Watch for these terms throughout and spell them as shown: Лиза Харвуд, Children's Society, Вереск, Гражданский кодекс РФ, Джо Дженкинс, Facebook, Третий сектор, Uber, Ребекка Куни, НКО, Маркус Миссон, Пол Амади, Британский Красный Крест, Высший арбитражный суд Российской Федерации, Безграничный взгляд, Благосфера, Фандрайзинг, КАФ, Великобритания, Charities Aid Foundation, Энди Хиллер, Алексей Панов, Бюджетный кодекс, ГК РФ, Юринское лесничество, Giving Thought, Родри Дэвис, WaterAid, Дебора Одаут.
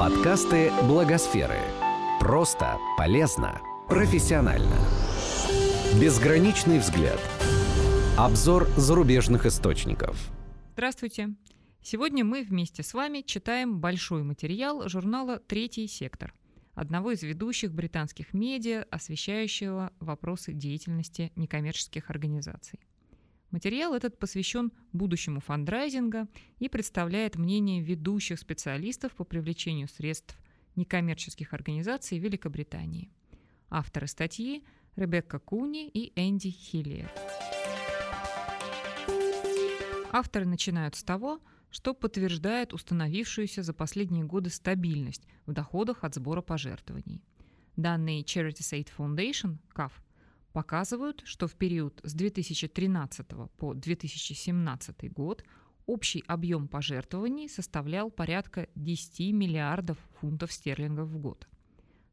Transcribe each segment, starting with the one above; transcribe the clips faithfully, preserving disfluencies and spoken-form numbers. Подкасты Благосферы. Просто, полезно, профессионально. Безграничный взгляд. Обзор зарубежных источников. Здравствуйте. Сегодня мы вместе с вами читаем большой материал журнала «Третий сектор», одного из ведущих британских медиа, освещающего вопросы деятельности некоммерческих организаций. Материал этот посвящен будущему фандрайзинга и представляет мнение ведущих специалистов по привлечению средств некоммерческих организаций Великобритании. Авторы статьи – Ребекка Куни и Энди Хиллер. Авторы начинают с того, что подтверждает установившуюся за последние годы стабильность в доходах от сбора пожертвований. Данные Charities Aid Foundation, КАФ, показывают, что в период с две тысячи тринадцатого по две тысячи семнадцатый год общий объем пожертвований составлял порядка десять миллиардов фунтов стерлингов в год.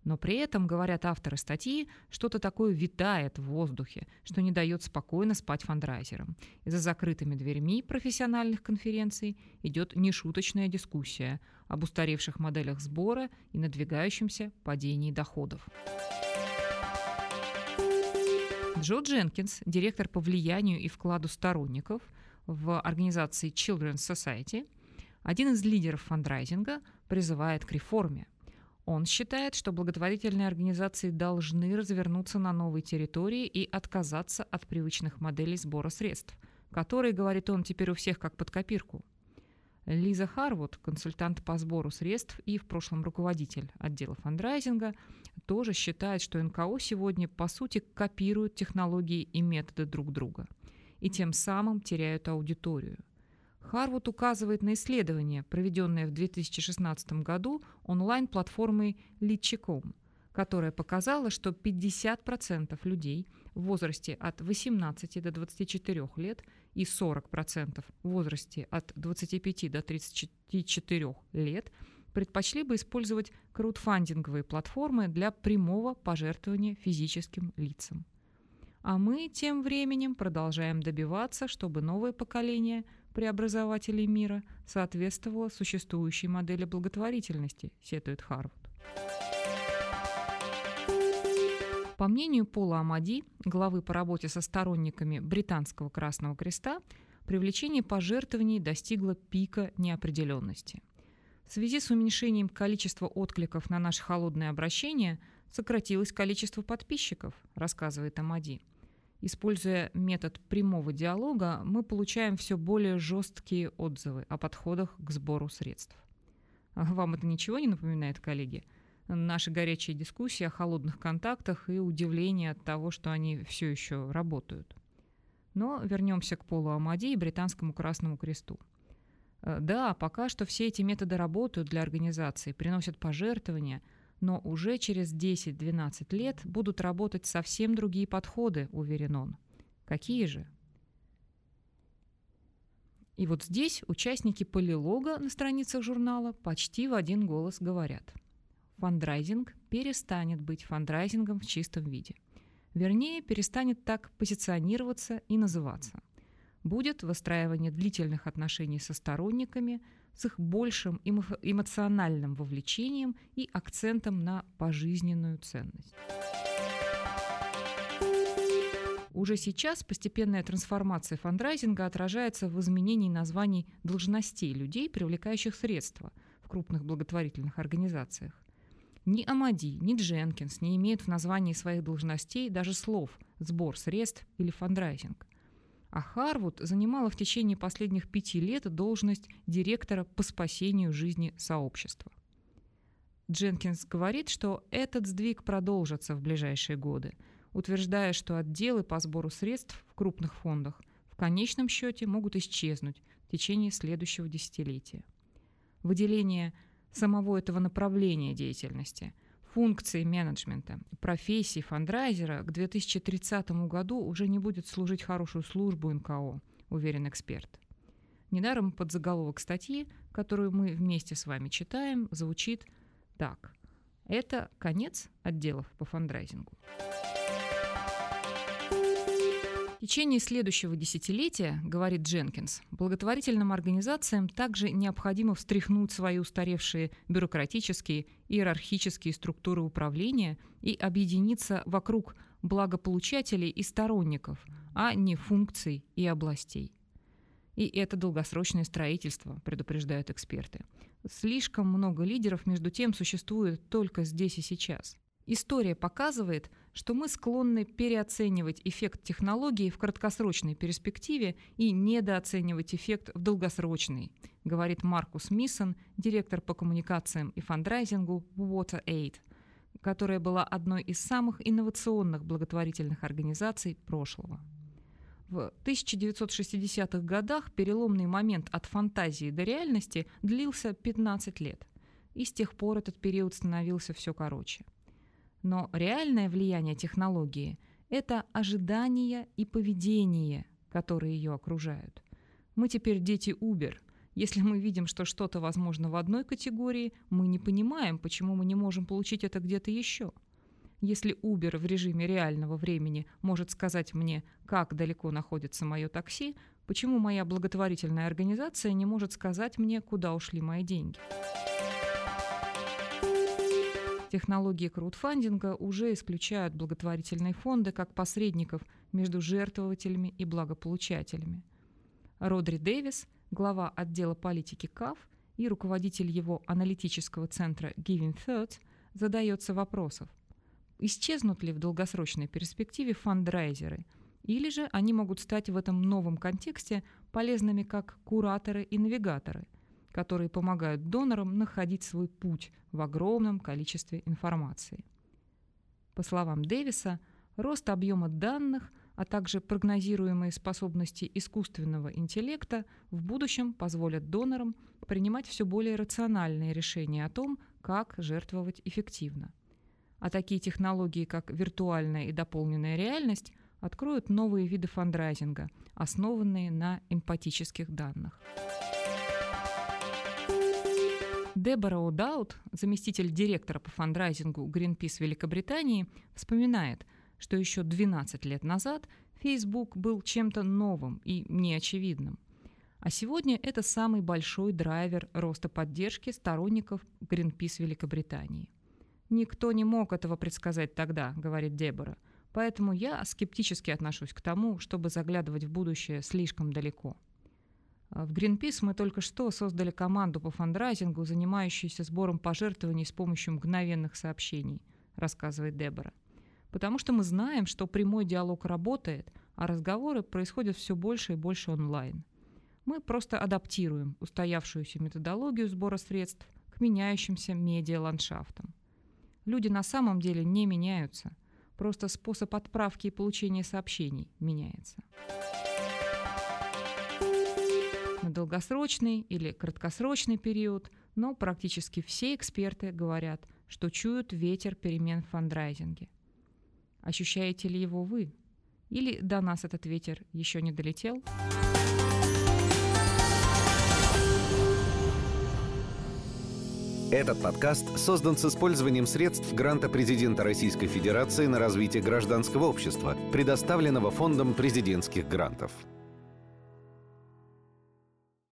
Но при этом, говорят авторы статьи, что-то такое витает в воздухе, что не дает спокойно спать фандрайзерам. И за закрытыми дверьми профессиональных конференций идет нешуточная дискуссия об устаревших моделях сбора и надвигающемся падении доходов. Джо Дженкинс, директор по влиянию и вкладу сторонников в организации Children's Society, один из лидеров фандрайзинга, призывает к реформе. Он считает, что благотворительные организации должны развернуться на новой территории и отказаться от привычных моделей сбора средств, которые, говорит он, теперь у всех как под копирку. Лиза Харвуд, консультант по сбору средств и в прошлом руководитель отдела фандрайзинга, тоже считает, что эн ка о сегодня, по сути, копируют технологии и методы друг друга и тем самым теряют аудиторию. Харвуд указывает на исследование, проведенное в две тысячи шестнадцатом году онлайн-платформой Litchi точка ком, которая показала, что пятьдесят процентов людей в возрасте от восемнадцати до двадцати четырёх лет и сорок процентов в возрасте от двадцати пяти до тридцати четырёх лет предпочли бы использовать краудфандинговые платформы для прямого пожертвования физическим лицам. А мы тем временем продолжаем добиваться, чтобы новое поколение преобразователей мира соответствовало существующей модели благотворительности, сетует Харвуд. По мнению Пола Амади, главы по работе со сторонниками Британского Красного Креста, привлечение пожертвований достигло пика неопределенности. В связи с уменьшением количества откликов на наше холодное обращение сократилось количество подписчиков, рассказывает Амади. Используя метод прямого диалога, мы получаем все более жесткие отзывы о подходах к сбору средств. Вам это ничего не напоминает, коллеги? Наши горячие дискуссии о холодных контактах и удивление от того, что они все еще работают. Но вернемся к Полу Амади и Британскому Красному Кресту. Да, пока что все эти методы работают для организации, приносят пожертвования, но уже через десять-двенадцать лет будут работать совсем другие подходы, уверен он. Какие же? И вот здесь участники полилога на страницах журнала почти в один голос говорят: фандрайзинг перестанет быть фандрайзингом в чистом виде. Вернее, перестанет так позиционироваться и называться. Будет выстраивание длительных отношений со сторонниками, с их большим эмо- эмоциональным вовлечением и акцентом на пожизненную ценность. Уже сейчас постепенная трансформация фандрайзинга отражается в изменении названий должностей людей, привлекающих средства в крупных благотворительных организациях. Ни Амади, ни Дженкинс не имеют в названии своих должностей даже слов «сбор средств» или «фандрайзинг». А Харвуд занимала в течение последних пяти лет должность директора по спасению жизни сообщества. Дженкинс говорит, что этот сдвиг продолжится в ближайшие годы, утверждая, что отделы по сбору средств в крупных фондах в конечном счете могут исчезнуть в течение следующего десятилетия. Выделение самого этого направления деятельности, функции менеджмента, профессии фандрайзера к две тысячи тридцатому году уже не будет служить хорошую службу эн ка о, уверен эксперт. Недаром подзаголовок статьи, которую мы вместе с вами читаем, звучит так: это конец отделов по фандрайзингу. В В течение следующего десятилетия, говорит Дженкинс, благотворительным организациям также необходимо встряхнуть свои устаревшие бюрократические и иерархические структуры управления и объединиться вокруг благополучателей и сторонников, а не функций и областей. И это долгосрочное строительство, предупреждают эксперты. Слишком много лидеров, между тем, существует только здесь и сейчас. История показывает, что мы склонны переоценивать эффект технологии в краткосрочной перспективе и недооценивать эффект в долгосрочной, говорит Маркус Миссон, директор по коммуникациям и фандрайзингу WaterAid, которая была одной из самых инновационных благотворительных организаций прошлого. В тысяча девятьсот шестидесятых годах переломный момент от фантазии до реальности длился пятнадцать лет, и с тех пор этот период становился все короче. Но реальное влияние технологии – это ожидания и поведение, которые ее окружают. Мы теперь дети Uber. Если мы видим, что что-то возможно в одной категории, мы не понимаем, почему мы не можем получить это где-то еще. Если Uber в режиме реального времени может сказать мне, как далеко находится мое такси, почему моя благотворительная организация не может сказать мне, куда ушли мои деньги? Технологии краудфандинга уже исключают благотворительные фонды как посредников между жертвователями и благополучателями. Родри Дэвис, глава отдела политики КАФ и руководитель его аналитического центра Giving Thought, задается вопросом, исчезнут ли в долгосрочной перспективе фандрайзеры, или же они могут стать в этом новом контексте полезными как кураторы и навигаторы, которые помогают донорам находить свой путь в огромном количестве информации. По словам Дэвиса, рост объема данных, а также прогнозируемые способности искусственного интеллекта в будущем позволят донорам принимать все более рациональные решения о том, как жертвовать эффективно. А такие технологии, как виртуальная и дополненная реальность, откроют новые виды фандрайзинга, основанные на эмпатических данных. Дебора Одаут, заместитель директора по фандрайзингу Greenpeace Великобритании, вспоминает, что еще двенадцать лет назад Facebook был чем-то новым и неочевидным. А сегодня это самый большой драйвер роста поддержки сторонников Greenpeace Великобритании. «Никто не мог этого предсказать тогда», — говорит Дебора, «поэтому я скептически отношусь к тому, чтобы заглядывать в будущее слишком далеко». В Greenpeace мы только что создали команду по фандрайзингу, занимающуюся сбором пожертвований с помощью мгновенных сообщений, рассказывает Дебора. Потому что мы знаем, что прямой диалог работает, а разговоры происходят все больше и больше онлайн. Мы просто адаптируем устоявшуюся методологию сбора средств к меняющимся медиаландшафтам. Люди на самом деле не меняются, просто способ отправки и получения сообщений меняется. На долгосрочный или краткосрочный период, но практически все эксперты говорят, что чуют ветер перемен в фандрайзинге. Ощущаете ли его вы? Или до нас этот ветер еще не долетел? Этот подкаст создан с использованием средств гранта президента Российской Федерации на развитие гражданского общества, предоставленного Фондом президентских грантов.